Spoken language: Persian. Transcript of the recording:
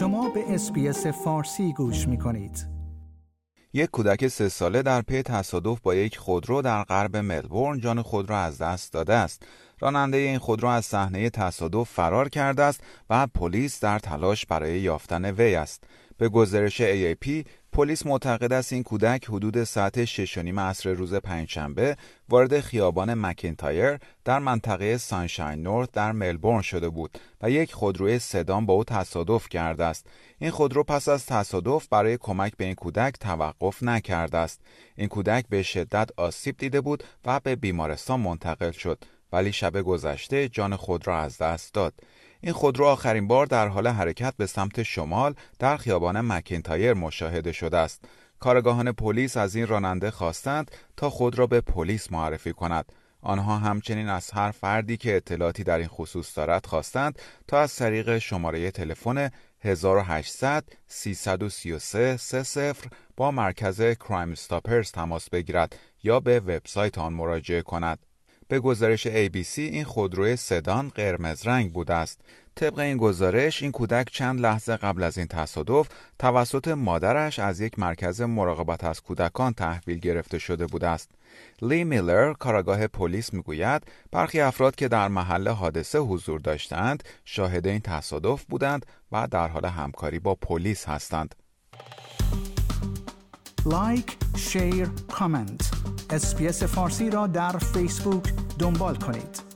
شما به SBS فارسی گوش می‌کنید. یک کودک 3 ساله در پی تصادف با یک خودرو در غرب ملبورن جان خود را از دست داده است. راننده این خودرو از صحنه تصادف فرار کرده است و پلیس در تلاش برای یافتن وی است. به گزارش ABC، پلیس معتقد است این کودک حدود ساعت 6:30 عصر روز پنجشنبه وارد خیابان مکینتایر در منطقه سانشاین نورت در ملبورن شده بود و یک خودروی سدان با او تصادف کرده است. این خودرو پس از تصادف برای کمک به این کودک توقف نکرده است. این کودک به شدت آسیب دیده بود و به بیمارستان منتقل شد، ولی شب گذشته جان خود را از دست داد. این خودرو آخرین بار در حال حرکت به سمت شمال در خیابان مکینتایر مشاهده شده است. کارگاهان پلیس از این راننده خواستند تا خود را به پلیس معرفی کند. آنها همچنین از هر فردی که اطلاعاتی در این خصوص دارد خواستند تا از طریق شماره تلفن 1800 333 30 با مرکز کرایم استاپرز تماس بگیرد یا به وبسایت آن مراجعه کند. به گزارش ABC، این خودروی سدان قرمز رنگ بوده است. طبق این گزارش، این کودک چند لحظه قبل از این تصادف توسط مادرش از یک مرکز مراقبت از کودکان تحویل گرفته شده بوده است. لی میلر، کارآگاه پلیس، میگوید برخی افراد که در محل حادثه حضور داشتند، شاهد این تصادف بودند و در حال همکاری با پلیس هستند. لایک، شیر، کامنت. SBS فارسی را در فیسبوک دنبال کنید.